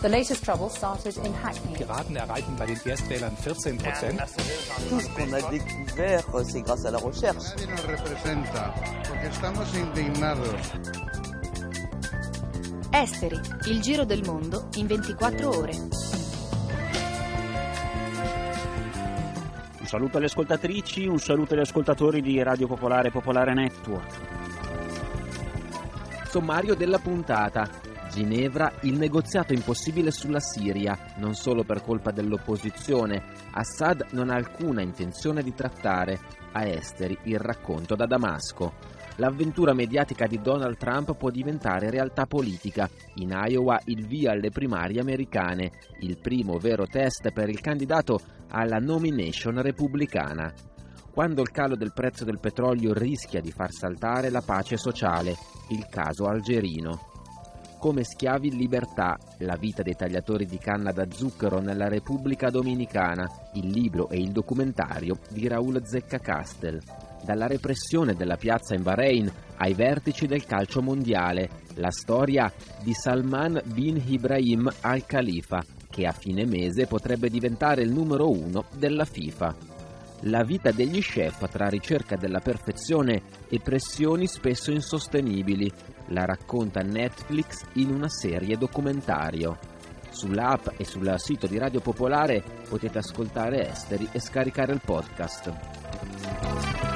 The latest trouble started in Hackney. Piraten erreichen bei den Erstwählern 14%. Tout ce qu'on a découvert, c'est grâce à la recherche. Nadie nos representa, porque estamos indignados. Esteri, il giro del mondo in 24 ore. Un saluto alle ascoltatrici, un saluto agli ascoltatori di Radio Popolare Popolare Network. Sommario della puntata. Ginevra, il negoziato impossibile sulla Siria, non solo per colpa dell'opposizione. Assad non ha alcuna intenzione di trattare. A Esteri, il racconto da Damasco. L'avventura mediatica di Donald Trump può diventare realtà politica. In Iowa il via alle primarie americane, il primo vero test per il candidato alla nomination repubblicana. Quando il calo del prezzo del petrolio rischia di far saltare la pace sociale, il caso algerino. Come schiavi in libertà, la vita dei tagliatori di canna da zucchero nella Repubblica Dominicana, il libro e il documentario di Raul Zecca Castel. Dalla repressione della piazza in Bahrain ai vertici del calcio mondiale, la storia di Salman Bin Ibrahim Al-Khalifa, che a fine mese potrebbe diventare il numero 1 della FIFA. La vita degli chef tra ricerca della perfezione e pressioni spesso insostenibili, la racconta Netflix in una serie documentario. Sull'app e sul sito di Radio Popolare potete ascoltare Esteri e scaricare il podcast.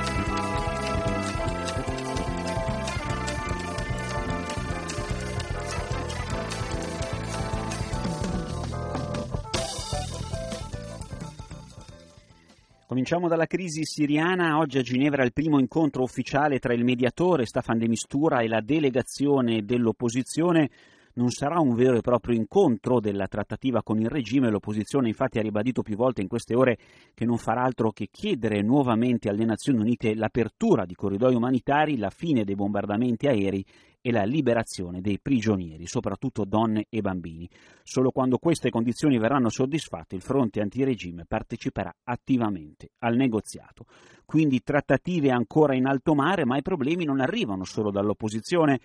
Cominciamo dalla crisi siriana. Oggi a Ginevra il primo incontro ufficiale tra il mediatore Staffan de Mistura e la delegazione dell'opposizione. Non sarà un vero e proprio incontro della trattativa con il regime. L'opposizione infatti ha ribadito più volte in queste ore che non farà altro che chiedere nuovamente alle Nazioni Unite l'apertura di corridoi umanitari, la fine dei bombardamenti aerei e la liberazione dei prigionieri, soprattutto donne e bambini. Solo quando queste condizioni verranno soddisfatte, il fronte antiregime parteciperà attivamente al negoziato. Quindi trattative ancora in alto mare, ma i problemi non arrivano solo dall'opposizione,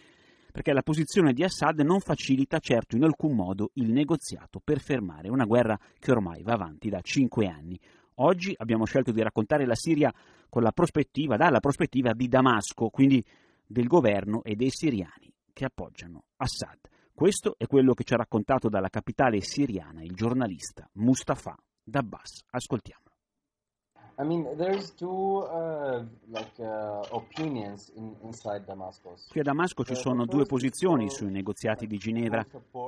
perché la posizione di Assad non facilita certo in alcun modo il negoziato per fermare una guerra che ormai va avanti da 5 anni. Oggi abbiamo scelto di raccontare la Siria con la prospettiva, dalla prospettiva di Damasco, quindi del governo e dei siriani che appoggiano Assad. Questo è quello che ci ha raccontato dalla capitale siriana il giornalista Mustafa Dabbas. Ascoltiamo. I mean, there's two opinions inside Damascus. Qui a Damasco ci sono due posizioni sui negoziati di Ginevra.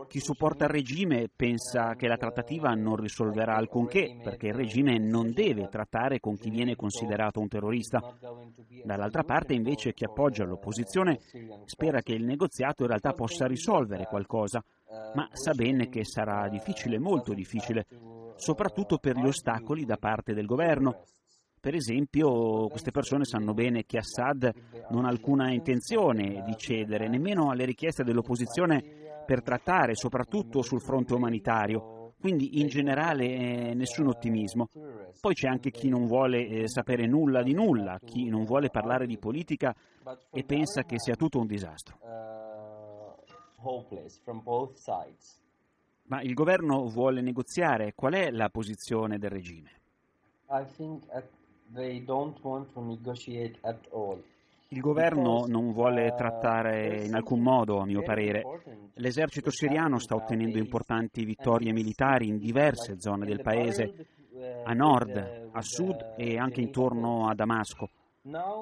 Chi supporta il regime pensa che la trattativa non risolverà alcunché, perché il regime non deve trattare con chi viene considerato un terrorista. Dall'altra parte, invece, chi appoggia l'opposizione spera che il negoziato in realtà possa risolvere qualcosa, ma sa bene che sarà difficile, molto difficile, soprattutto per gli ostacoli da parte del governo. Per esempio, queste persone sanno bene che Assad non ha alcuna intenzione di cedere, nemmeno alle richieste dell'opposizione per trattare, soprattutto sul fronte umanitario. Quindi, in generale, nessun ottimismo. Poi c'è anche chi non vuole sapere nulla di nulla, chi non vuole parlare di politica e pensa che sia tutto un disastro. Ma il governo vuole negoziare. Qual è la posizione del regime? Il governo non vuole trattare in alcun modo, a mio parere. L'esercito siriano sta ottenendo importanti vittorie militari in diverse zone del paese, a nord, a sud e anche intorno a Damasco.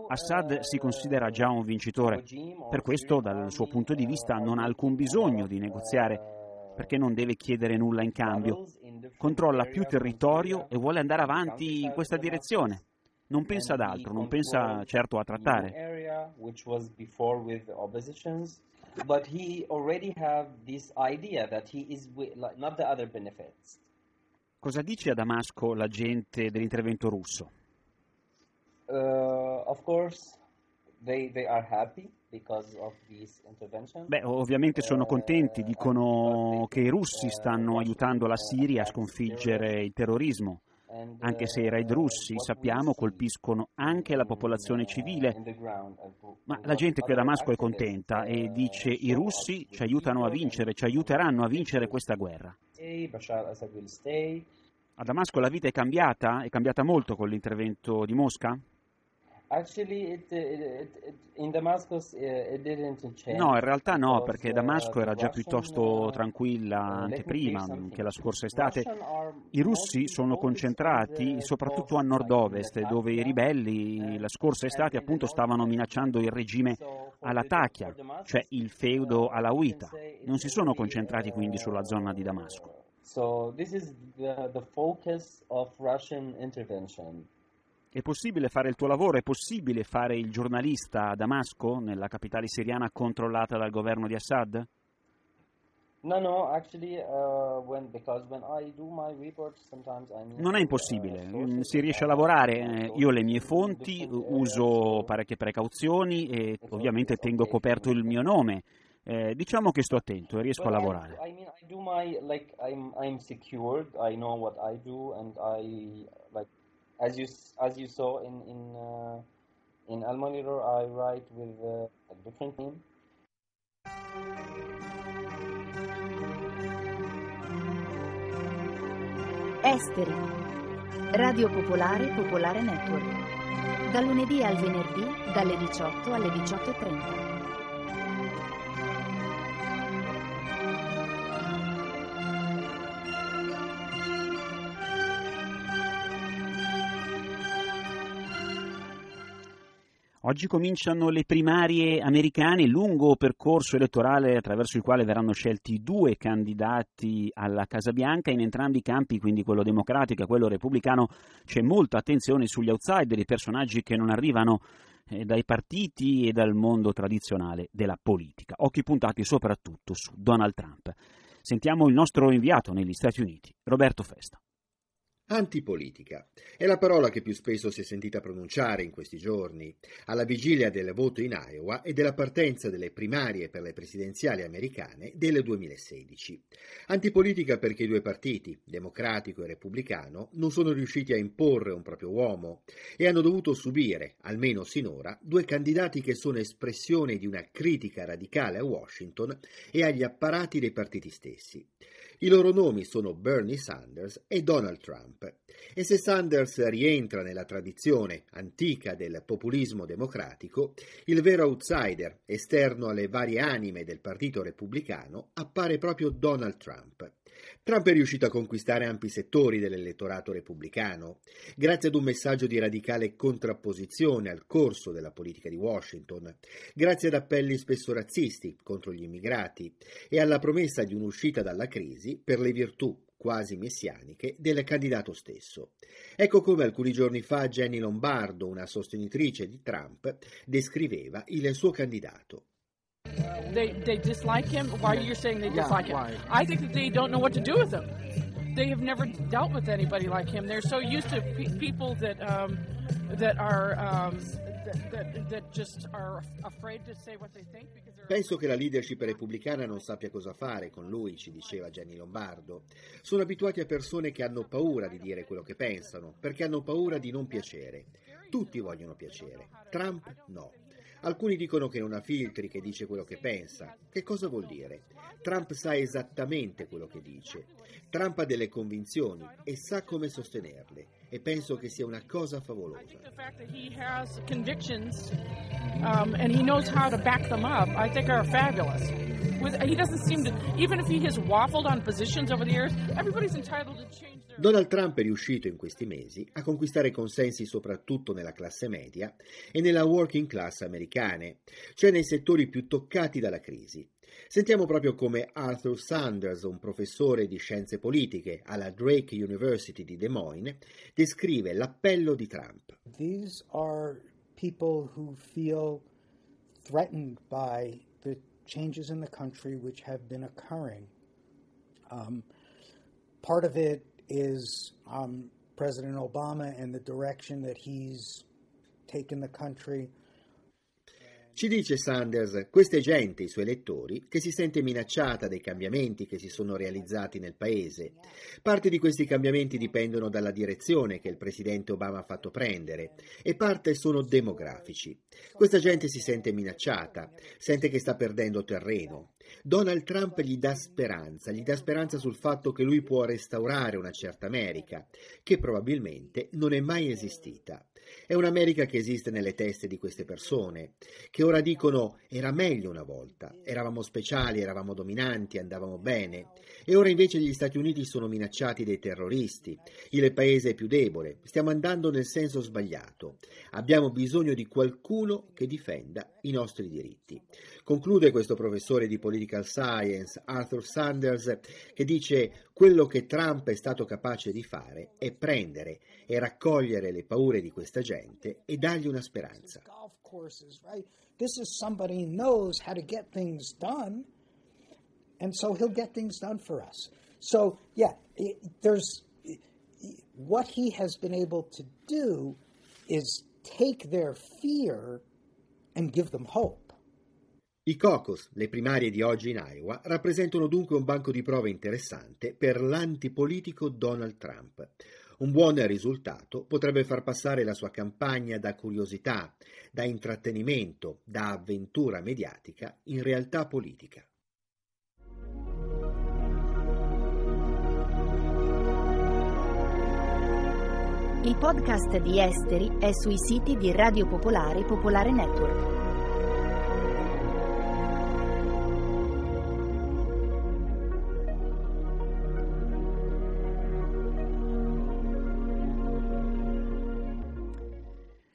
Assad si considera già un vincitore. Per questo, dal suo punto di vista, non ha alcun bisogno di negoziare, perché non deve chiedere nulla in cambio. Controlla più territorio e vuole andare avanti in questa direzione. Non pensa ad altro, non pensa certo a trattare. Cosa dice a Damasco la gente dell'intervento russo? Of course, they are happy because of these interventions. Beh, ovviamente sono contenti, dicono che i russi stanno aiutando la Siria a sconfiggere il terrorismo. anche se i raid russi, sappiamo, colpiscono anche la popolazione civile, ma la gente qui a Damasco è contenta e dice: i russi ci aiutano a vincere, ci aiuteranno a vincere questa guerra. A Damasco la vita è cambiata molto con l'intervento di Mosca? No, in realtà no, perché Damasco era già piuttosto tranquilla anche prima che la scorsa estate. I russi sono concentrati soprattutto a nord-ovest, dove i ribelli la scorsa estate appunto stavano minacciando il regime all'Atakia, cioè il feudo alawita. Non si sono concentrati quindi sulla zona di Damasco. So this is the focus of Russian intervention. È possibile fare il tuo lavoro? È possibile fare il giornalista a Damasco, nella capitale siriana controllata dal governo di Assad? Non è impossibile, si riesce a lavorare. Io ho le mie fonti, uso parecchie precauzioni e ovviamente tengo coperto il mio nome. Diciamo che sto attento e riesco a lavorare. As you saw in Al Monitor, I write with a different team. Esteri. Radio Popolare, Popolare Network. Dal lunedì al venerdì, dalle 18 alle 18:30. Oggi cominciano le primarie americane, lungo percorso elettorale attraverso il quale verranno scelti due candidati alla Casa Bianca. In entrambi i campi, quindi quello democratico e quello repubblicano, c'è molta attenzione sugli outsider, i personaggi che non arrivano dai partiti e dal mondo tradizionale della politica. Occhi puntati soprattutto su Donald Trump. Sentiamo il nostro inviato negli Stati Uniti, Roberto Festa. Antipolitica. È la parola che più spesso si è sentita pronunciare in questi giorni. Alla vigilia del voto in Iowa e della partenza delle primarie per le presidenziali americane del 2016. Antipolitica perché i due partiti, democratico e repubblicano, non sono riusciti a imporre un proprio uomo e hanno dovuto subire, almeno sinora, due candidati che sono espressione di una critica radicale a Washington e agli apparati dei partiti stessi. I loro nomi sono Bernie Sanders e Donald Trump. E se Sanders rientra nella tradizione antica del populismo democratico, il vero outsider, esterno alle varie anime del partito repubblicano, appare proprio Donald Trump. Trump è riuscito a conquistare ampi settori dell'elettorato repubblicano, grazie ad un messaggio di radicale contrapposizione al corso della politica di Washington, grazie ad appelli spesso razzisti contro gli immigrati e alla promessa di un'uscita dalla crisi per le virtù quasi messianiche del candidato stesso. Ecco come alcuni giorni fa Jenny Lombardo, una sostenitrice di Trump, descriveva il suo candidato. They dislike him? Why are you saying they dislike him? Why? I think that they don't know what to do with him. They have never dealt with anybody like him. They're so used to people that that just are afraid to say what they think. Penso che la leadership repubblicana non sappia cosa fare con lui, ci diceva Gianni Lombardo. Sono abituati a persone che hanno paura di dire quello che pensano, perché hanno paura di non piacere. Tutti vogliono piacere. Trump no. Alcuni dicono che non ha filtri, che dice quello che pensa. Che cosa vuol dire? Trump sa esattamente quello che dice. Trump ha delle convinzioni e sa come sostenerle, e penso che sia una cosa favolosa. Donald Trump è riuscito in questi mesi a conquistare consensi soprattutto nella classe media e nella working class americane, cioè nei settori più toccati dalla crisi. Sentiamo proprio come Arthur Sanders, un professore di scienze politiche alla Drake University di Des Moines, descrive l'appello di Trump. These are people who feel threatened by the changes in the country which have been occurring. Part of it is President Obama and the direction that he's taken the country. Ci dice Sanders, questa gente, i suoi elettori, che si sente minacciata dai cambiamenti che si sono realizzati nel paese. Parte di questi cambiamenti dipendono dalla direzione che il presidente Obama ha fatto prendere e parte sono demografici. Questa gente si sente minacciata, sente che sta perdendo terreno. Donald Trump gli dà speranza sul fatto che lui può restaurare una certa America, che probabilmente non è mai esistita. È un'America che esiste nelle teste di queste persone, che ora dicono era meglio una volta, eravamo speciali, eravamo dominanti, andavamo bene, e ora invece gli Stati Uniti sono minacciati dai terroristi, il paese è più debole, stiamo andando nel senso sbagliato, abbiamo bisogno di qualcuno che difenda i nostri diritti. Conclude questo professore di political science, Arthur Sanders, che dice quello che Trump è stato capace di fare è prendere e raccogliere le paure di questa gente e dargli una speranza. This is somebody who knows how to get things done, and so he'll get things done for us. So, yeah, there's what he has been able to do is take their fear and give them hope. I caucus, le primarie di oggi in Iowa, rappresentano dunque un banco di prove interessante per l'antipolitico Donald Trump. Un buon risultato potrebbe far passare la sua campagna da curiosità, da intrattenimento, da avventura mediatica in realtà politica. Il podcast di Esteri è sui siti di Radio Popolare e Popolare Network.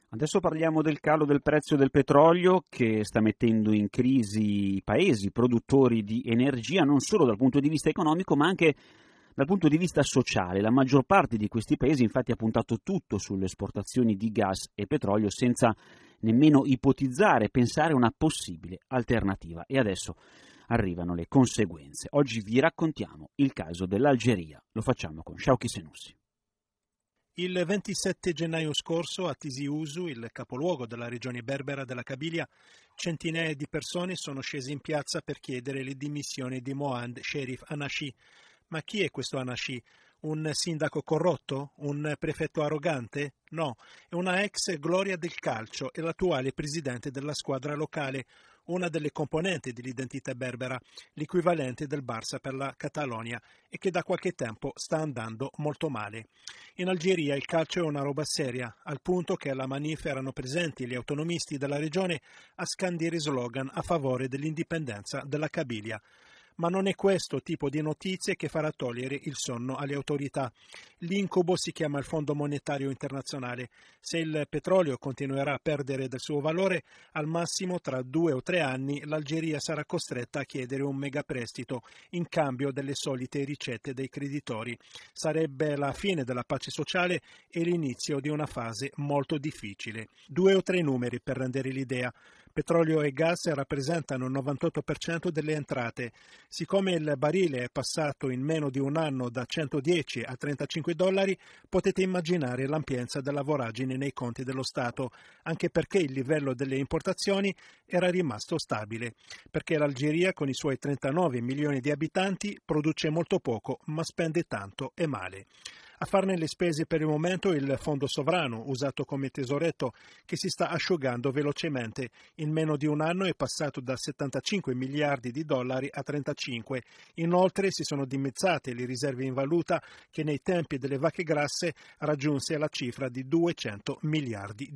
Adesso parliamo del calo del prezzo del petrolio che sta mettendo in crisi i paesi produttori di energia, non solo dal punto di vista economico ma anche dal punto di vista sociale. La maggior parte di questi paesi infatti ha puntato tutto sulle esportazioni di gas e petrolio senza nemmeno ipotizzare, pensare una possibile alternativa. E adesso arrivano le conseguenze. Oggi vi raccontiamo il caso dell'Algeria. Lo facciamo con Shaouki Senussi. Il 27 gennaio scorso a Tizi Ouzou, il capoluogo della regione berbera della Kabylie, centinaia di persone sono scese in piazza per chiedere le dimissioni di Mohand Cherif Anachi. Ma chi è questo Anachi? Un sindaco corrotto? Un prefetto arrogante? No, è una ex gloria del calcio e l'attuale presidente della squadra locale, una delle componenti dell'identità berbera, l'equivalente del Barça per la Catalogna, e che da qualche tempo sta andando molto male. In Algeria il calcio è una roba seria, al punto che alla manif erano presenti gli autonomisti della regione a scandire slogan a favore dell'indipendenza della Kabylie. Ma non è questo tipo di notizie che farà togliere il sonno alle autorità. L'incubo si chiama il Fondo Monetario Internazionale. Se il petrolio continuerà a perdere del suo valore, al massimo tra 2 o 3 anni l'Algeria sarà costretta a chiedere un megaprestito in cambio delle solite ricette dei creditori. Sarebbe la fine della pace sociale e l'inizio di una fase molto difficile. 2 o 3 numeri per rendere l'idea. Petrolio e gas rappresentano il 98% delle entrate. Siccome il barile è passato in meno di un anno da 110 a $35, potete immaginare l'ampienza della voragine nei conti dello Stato, anche perché il livello delle importazioni era rimasto stabile, perché l'Algeria con i suoi 39 milioni di abitanti produce molto poco ma spende tanto e male. A farne le spese per il momento il fondo sovrano, usato come tesoretto, che si sta asciugando velocemente. In meno di un anno è passato da $75 miliardi a 35. Inoltre si sono dimezzate le riserve in valuta, che nei tempi delle vacche grasse raggiunse la cifra di $200 miliardi.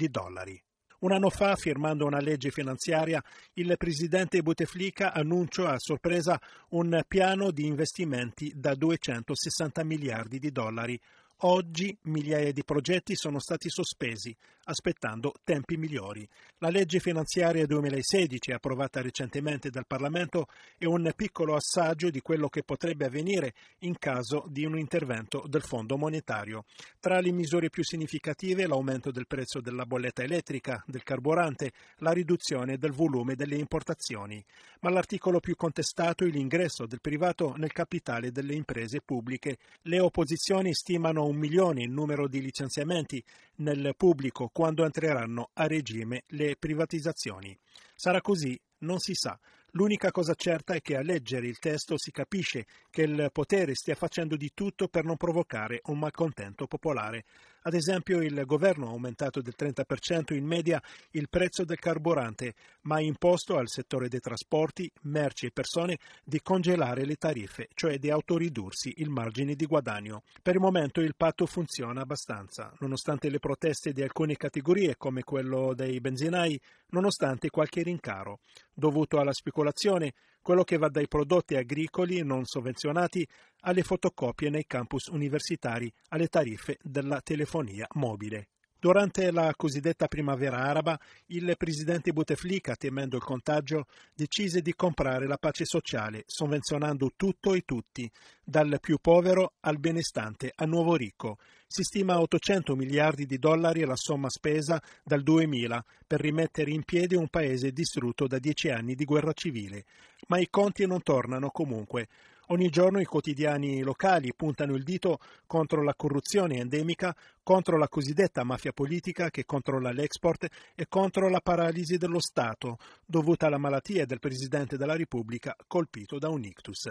Un anno fa, firmando una legge finanziaria, il presidente Buteflika annunciò a sorpresa un piano di investimenti da $260 miliardi. Oggi migliaia di progetti sono stati sospesi, aspettando tempi migliori. La legge finanziaria 2016, approvata recentemente dal Parlamento, è un piccolo assaggio di quello che potrebbe avvenire in caso di un intervento del Fondo Monetario. Tra le misure più significative l'aumento del prezzo della bolletta elettrica, del carburante, la riduzione del volume delle importazioni. Ma l'articolo più contestato è l'ingresso del privato nel capitale delle imprese pubbliche. Le opposizioni stimano 1 milione il numero di licenziamenti, nel pubblico quando entreranno a regime le privatizzazioni. Sarà così? Non si sa. L'unica cosa certa è che a leggere il testo si capisce che il potere stia facendo di tutto per non provocare un malcontento popolare. Ad esempio, il governo ha aumentato del 30% in media il prezzo del carburante, ma ha imposto al settore dei trasporti, merci e persone di congelare le tariffe, cioè di autoridursi il margine di guadagno. Per il momento il patto funziona abbastanza, nonostante le proteste di alcune categorie come quello dei benzinai, nonostante qualche rincaro dovuto alla speculazione, quello che va dai prodotti agricoli non sovvenzionati alle fotocopie nei campus universitari, alle tariffe della telefonia mobile. Durante la cosiddetta primavera araba, il presidente Buteflika, temendo il contagio, decise di comprare la pace sociale, sovvenzionando tutto e tutti, dal più povero al benestante al nuovo ricco. Si stima $800 miliardi la somma spesa dal 2000 per rimettere in piedi un paese distrutto da 10 anni di guerra civile. Ma i conti non tornano comunque. Ogni giorno i quotidiani locali puntano il dito contro la corruzione endemica, contro la cosiddetta mafia politica che controlla l'export e contro la paralisi dello Stato dovuta alla malattia del Presidente della Repubblica colpito da un ictus.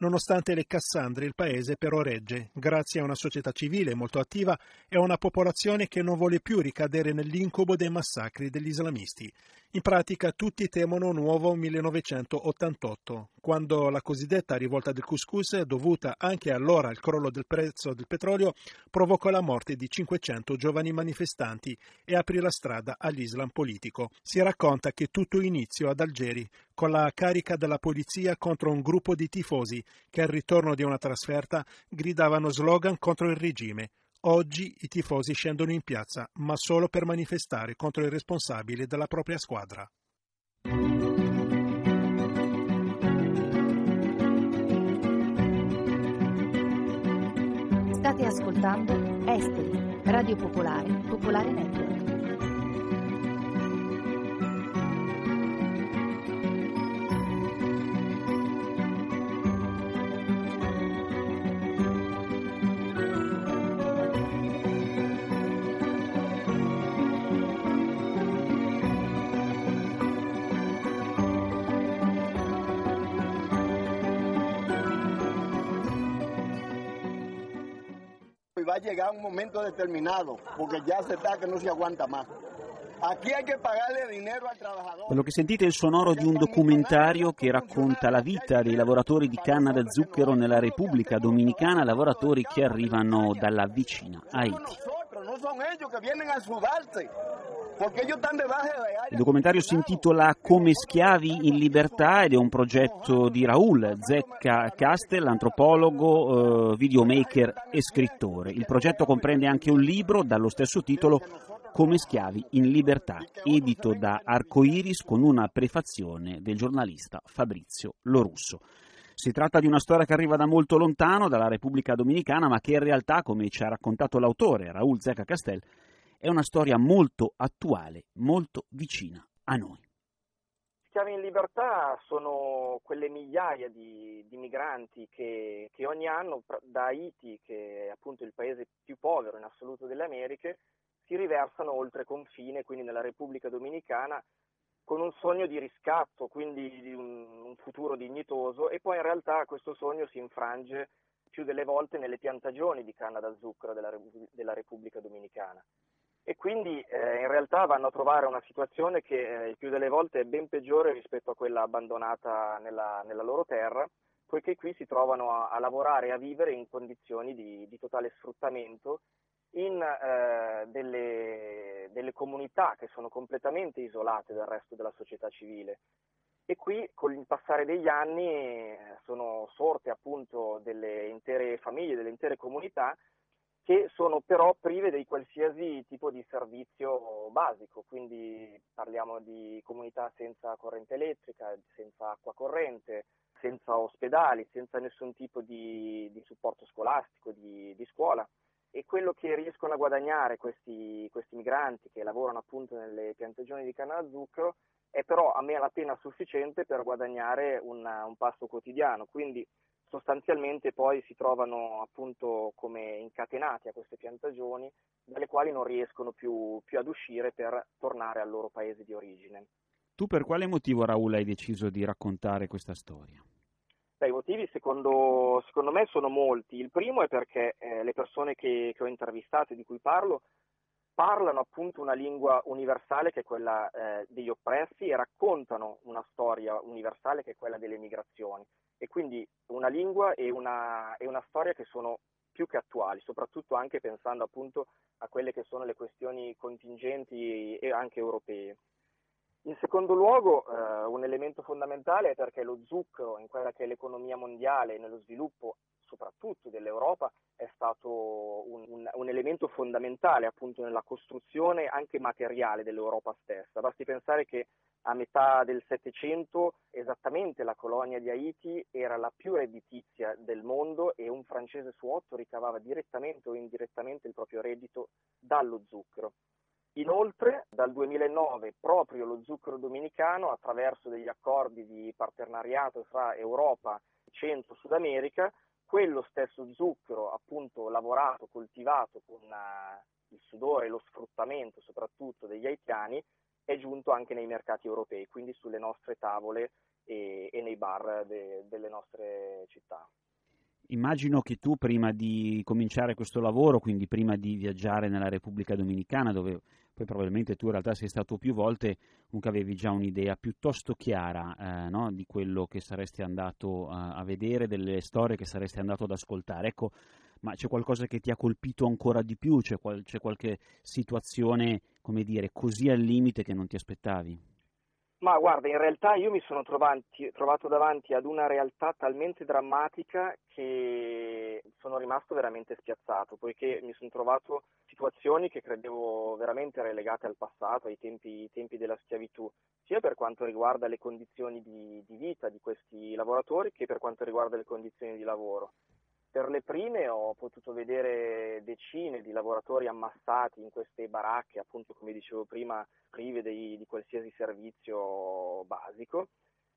Nonostante le Cassandre, il paese però regge, grazie a una società civile molto attiva e a una popolazione che non vuole più ricadere nell'incubo dei massacri degli islamisti. In pratica tutti temono un nuovo 1988, quando la cosiddetta rivolta del couscous, dovuta anche allora al crollo del prezzo del petrolio, provocò la morte di 500 giovani manifestanti e aprì la strada all'Islam politico. Si racconta che tutto iniziò ad Algeri, con la carica della polizia contro un gruppo di tifosi che al ritorno di una trasferta gridavano slogan contro il regime. Oggi i tifosi scendono in piazza, ma solo per manifestare contro i responsabili della propria squadra. State ascoltando Esteri, Radio Popolare, Popolare Network. Va a llegar un momento determinado, porque ya se está que no se aguanta más. Quello che sentite è il sonoro di un documentario che racconta la vita dei lavoratori di canna da zucchero nella Repubblica Dominicana, lavoratori che arrivano dalla vicina Haiti. Il documentario si intitola Come schiavi in libertà ed è un progetto di Raul Zecca Castel, antropologo, videomaker e scrittore. Il progetto comprende anche un libro dallo stesso titolo, Come schiavi in libertà, edito da Arco Iris con una prefazione del giornalista Fabrizio Lorusso. Si tratta di una storia che arriva da molto lontano, dalla Repubblica Dominicana, ma che in realtà, come ci ha raccontato l'autore Raul Zecca Castel, è una storia molto attuale, molto vicina a noi. Schiavi in libertà sono quelle migliaia di migranti che ogni anno da Haiti, che è appunto il paese più povero in assoluto delle Americhe, si riversano oltre confine, quindi nella Repubblica Dominicana, con un sogno di riscatto, quindi di un futuro dignitoso, e poi in realtà questo sogno si infrange più delle volte nelle piantagioni di canna da zucchero della Repubblica Dominicana. E quindi in realtà vanno a trovare una situazione che il più delle volte è ben peggiore rispetto a quella abbandonata nella loro terra, poiché qui si trovano a lavorare e a vivere in condizioni di totale sfruttamento, in delle comunità che sono completamente isolate dal resto della società civile. E qui con il passare degli anni sono sorte appunto delle intere famiglie, delle intere comunità, che sono però prive di qualsiasi tipo di servizio basico, quindi parliamo di comunità senza corrente elettrica, senza acqua corrente, senza ospedali, senza nessun tipo di supporto scolastico, di scuola. E quello che riescono a guadagnare questi migranti che lavorano appunto nelle piantagioni di canna da zucchero è però a malapena sufficiente per guadagnare un pasto quotidiano, quindi sostanzialmente poi si trovano appunto come incatenati a queste piantagioni, dalle quali non riescono più ad uscire per tornare al loro paese di origine. Tu per quale motivo, Raul, hai deciso di raccontare questa storia? Beh, i motivi secondo me sono molti. Il primo è perché le persone che ho intervistato e di cui parlo parlano appunto una lingua universale che è quella degli oppressi e raccontano una storia universale che è quella delle migrazioni. E quindi una lingua e una storia che sono più che attuali, soprattutto anche pensando appunto a quelle che sono le questioni contingenti e anche europee. In secondo luogo, un elemento fondamentale è perché lo zucchero in quella che è l'economia mondiale e nello sviluppo, soprattutto dell'Europa, è stato un elemento fondamentale appunto nella costruzione anche materiale dell'Europa stessa. Basti pensare che a metà del Settecento esattamente la colonia di Haiti era la più redditizia del mondo e un francese su 8 ricavava direttamente o indirettamente il proprio reddito dallo zucchero. Inoltre, dal 2009, proprio lo zucchero dominicano, attraverso degli accordi di partenariato fra Europa, Centro e Sud America, quello stesso zucchero, appunto lavorato, coltivato con il sudore e lo sfruttamento soprattutto degli haitiani, è giunto anche nei mercati europei, quindi sulle nostre tavole e nei bar delle nostre città. Immagino che tu prima di cominciare questo lavoro, quindi prima di viaggiare nella Repubblica Dominicana, dove poi probabilmente tu in realtà sei stato più volte, comunque avevi già un'idea piuttosto chiara no? di quello che saresti andato a vedere, delle storie che saresti andato ad ascoltare. Ecco, ma c'è qualcosa che ti ha colpito ancora di più? C'è qualche situazione, come dire, così al limite che non ti aspettavi? Ma guarda, in realtà io mi sono trovato davanti ad una realtà talmente drammatica che sono rimasto veramente spiazzato, poiché mi sono trovato situazioni che credevo veramente relegate al passato, ai tempi della schiavitù, sia per quanto riguarda le condizioni di vita di questi lavoratori che per quanto riguarda le condizioni di lavoro. Per le prime ho potuto vedere decine di lavoratori ammassati in queste baracche, appunto come dicevo prima, prive di qualsiasi servizio basico.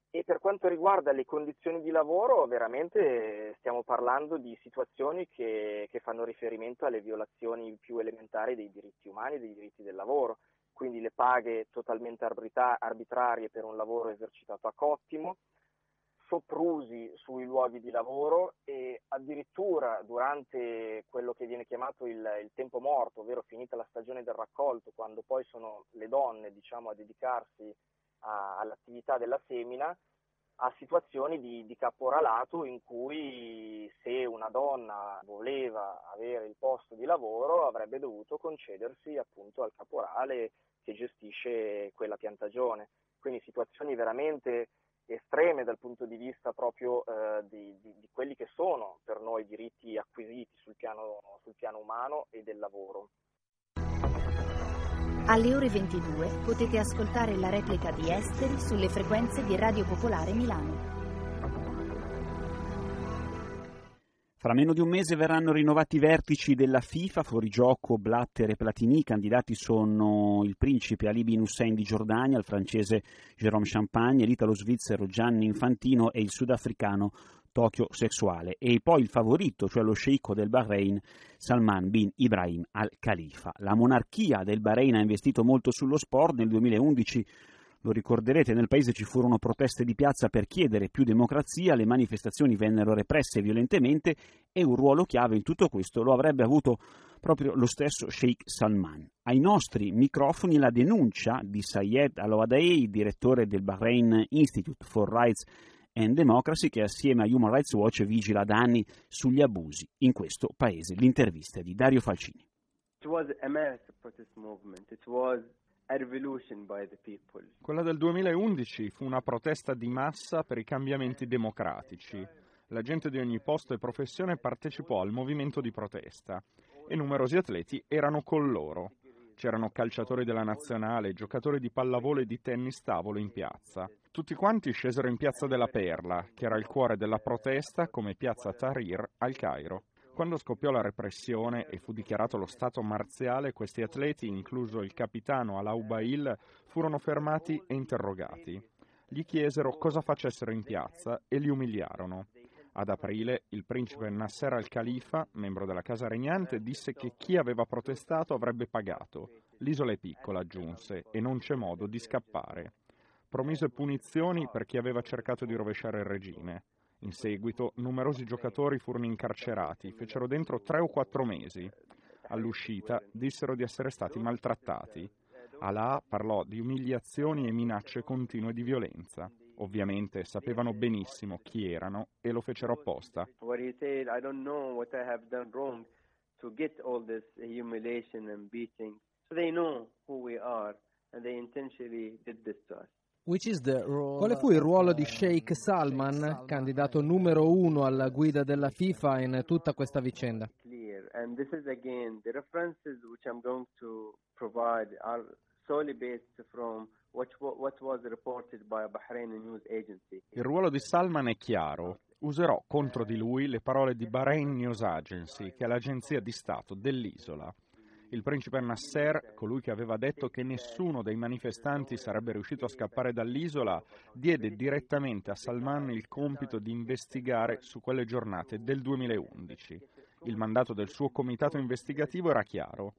E per quanto riguarda le condizioni di lavoro, veramente stiamo parlando di situazioni che fanno riferimento alle violazioni più elementari dei diritti umani e dei diritti del lavoro. Quindi le paghe totalmente arbitrarie per un lavoro esercitato a cottimo, soprusi sui luoghi di lavoro e addirittura durante quello che viene chiamato il tempo morto, ovvero finita la stagione del raccolto, quando poi sono le donne, diciamo, a dedicarsi all'attività della semina, a situazioni di caporalato in cui se una donna voleva avere il posto di lavoro avrebbe dovuto concedersi appunto al caporale che gestisce quella piantagione. Quindi situazioni veramente estreme dal punto di vista proprio di quelli che sono per noi diritti acquisiti sul piano umano e del lavoro. Alle ore 22 potete ascoltare la replica di Esteri sulle frequenze di Radio Popolare Milano. Fra meno di un mese verranno rinnovati i vertici della FIFA, fuorigioco Blatter e Platini. I candidati sono il principe Ali Bin Hussein di Giordania, il francese Jérôme Champagne, l'italo-svizzero Gianni Infantino e il sudafricano Tokyo Sexuale. E poi il favorito, cioè lo sceicco del Bahrain, Salman Bin Ibrahim Al-Khalifa. La monarchia del Bahrain ha investito molto sullo sport. Nel 2011, lo ricorderete, nel paese ci furono proteste di piazza per chiedere più democrazia, le manifestazioni vennero represse violentemente e un ruolo chiave in tutto questo lo avrebbe avuto proprio lo stesso Sheikh Salman. Ai nostri microfoni la denuncia di Sayed Alouadei, direttore del Bahrain Institute for Rights and Democracy, che assieme a Human Rights Watch vigila da anni sugli abusi in questo paese. L'intervista di Dario Falcini. It was a massive protest movement. It was Quella del 2011 fu una protesta di massa per i cambiamenti democratici. La gente di ogni posto e professione partecipò al movimento di protesta e numerosi atleti erano con loro. C'erano calciatori della nazionale, giocatori di pallavolo e di tennis tavolo in piazza. Tutti quanti scesero in Piazza della Perla, che era il cuore della protesta, come Piazza Tahrir al Cairo. Quando scoppiò la repressione e fu dichiarato lo stato marziale, questi atleti, incluso il capitano Al-Aubail, furono fermati e interrogati. Gli chiesero cosa facessero in piazza e li umiliarono. Ad aprile il principe Nasser al-Khalifa, membro della casa regnante, disse che chi aveva protestato avrebbe pagato. L'isola è piccola, aggiunse, e non c'è modo di scappare. Promise punizioni per chi aveva cercato di rovesciare il regime. In seguito, numerosi giocatori furono incarcerati, fecero dentro 3 o 4 mesi. All'uscita dissero di essere stati maltrattati. Alaa parlò di umiliazioni e minacce continue di violenza. Ovviamente sapevano benissimo chi erano e lo fecero apposta. Quale fu il ruolo di Sheikh Salman, candidato numero 1 alla guida della FIFA in tutta questa vicenda? Il ruolo di Salman è chiaro. Userò contro di lui le parole di Bahrain News Agency, che è l'agenzia di Stato dell'isola. Il principe Nasser, colui che aveva detto che nessuno dei manifestanti sarebbe riuscito a scappare dall'isola, diede direttamente a Salman il compito di investigare su quelle giornate del 2011. Il mandato del suo comitato investigativo era chiaro: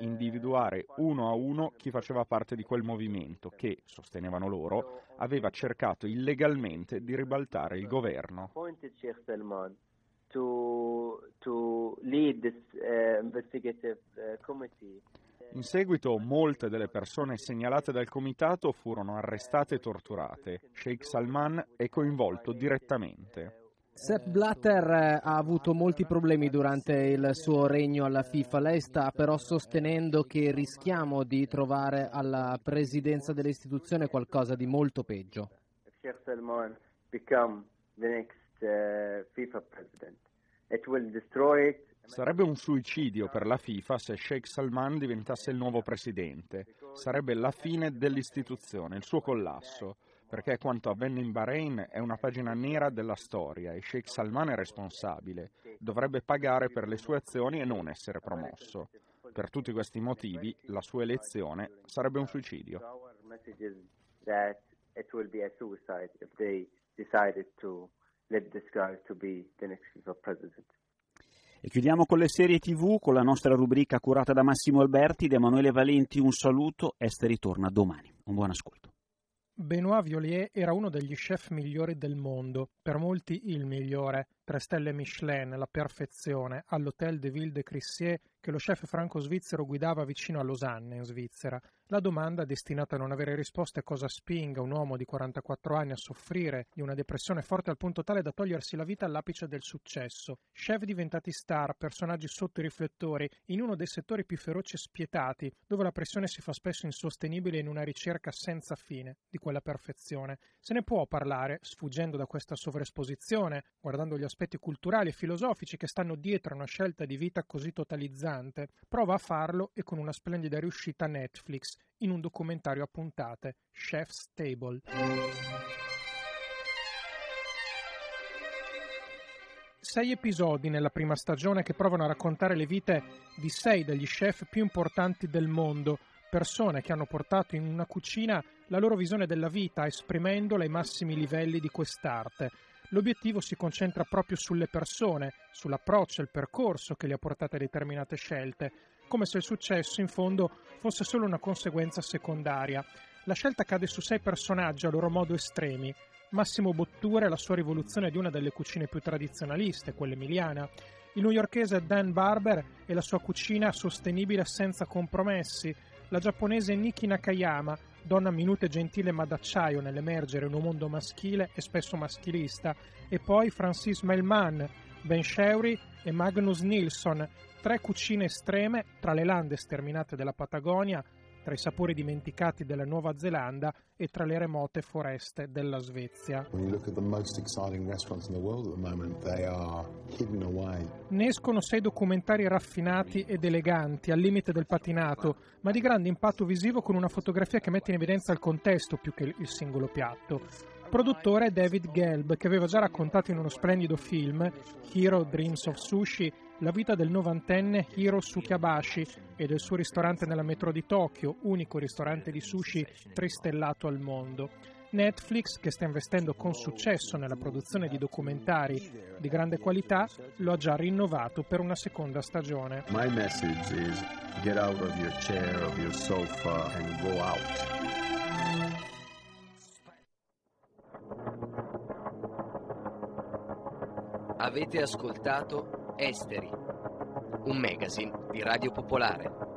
individuare 1 a 1 chi faceva parte di quel movimento che, sostenevano loro, aveva cercato illegalmente di ribaltare il governo. In seguito molte delle persone segnalate dal comitato furono arrestate e torturate. Sheikh Salman è coinvolto direttamente. Sepp Blatter ha avuto molti problemi durante il suo regno alla FIFA. Lei sta però sostenendo che rischiamo di trovare alla presidenza dell'istituzione qualcosa di molto peggio. Sheikh Salman become the next FIFA president. It will destroy it. Sarebbe un suicidio per la FIFA se Sheikh Salman diventasse il nuovo presidente. Sarebbe la fine dell'istituzione, il suo collasso. Perché quanto avvenne in Bahrain è una pagina nera della storia e Sheikh Salman è responsabile, dovrebbe pagare per le sue azioni e non essere promosso. Per tutti questi motivi, la sua elezione sarebbe un suicidio. E chiudiamo con le serie TV, con la nostra rubrica curata da Massimo Alberti, da Emanuele Valenti. Un saluto, Esther ritorna domani. Un buon ascolto. Benoît Violier era uno degli chef migliori del mondo, per molti il migliore, 3 stelle Michelin, la perfezione, all'Hôtel de Ville de Crissier che lo chef franco-svizzero guidava vicino a Losanna, in Svizzera. La domanda, destinata a non avere risposte, cosa spinga un uomo di 44 anni a soffrire di una depressione forte al punto tale da togliersi la vita all'apice del successo. Chef diventati star, personaggi sotto i riflettori, in uno dei settori più feroci e spietati, dove la pressione si fa spesso insostenibile in una ricerca senza fine di quella perfezione. Se ne può parlare, sfuggendo da questa sovraesposizione, guardando gli aspetti culturali e filosofici che stanno dietro una scelta di vita così totalizzante. Prova a farlo e con una splendida riuscita Netflix in un documentario a puntate, Chef's Table. Sei episodi nella prima stagione che provano a raccontare le vite di 6 degli chef più importanti del mondo, persone che hanno portato in una cucina la loro visione della vita, esprimendola ai massimi livelli di quest'arte. L'obiettivo si concentra proprio sulle persone, sull'approccio e il percorso che li ha portati a determinate scelte, come se il successo, in fondo, fosse solo una conseguenza secondaria. La scelta cade su 6 personaggi a loro modo estremi. Massimo Bottura e la sua rivoluzione di una delle cucine più tradizionaliste, quella emiliana. Il newyorkese Dan Barber e la sua cucina sostenibile senza compromessi. La giapponese Niki Nakayama, donna minuta e gentile ma d'acciaio nell'emergere in un mondo maschile e spesso maschilista. E poi Francis Melman, Ben Shewry e Magnus Nilsson, 3 cucine estreme tra le lande sterminate della Patagonia, tra i sapori dimenticati della Nuova Zelanda e tra le remote foreste della Svezia. Ne escono 6 documentari raffinati ed eleganti, al limite del patinato, ma di grande impatto visivo, con una fotografia che mette in evidenza il contesto più che il singolo piatto. Produttore è David Gelb, che aveva già raccontato in uno splendido film, Hiro Dreams of Sushi, la vita del 90enne Hiro Sukibayashi e del suo ristorante nella metro di Tokyo, unico ristorante di sushi tristellato al mondo. Netflix, che sta investendo con successo nella produzione di documentari di grande qualità, lo ha già rinnovato per una seconda stagione. My message is get out of your chair, of your sofa and go out. Avete ascoltato Esteri, un magazine di Radio Popolare.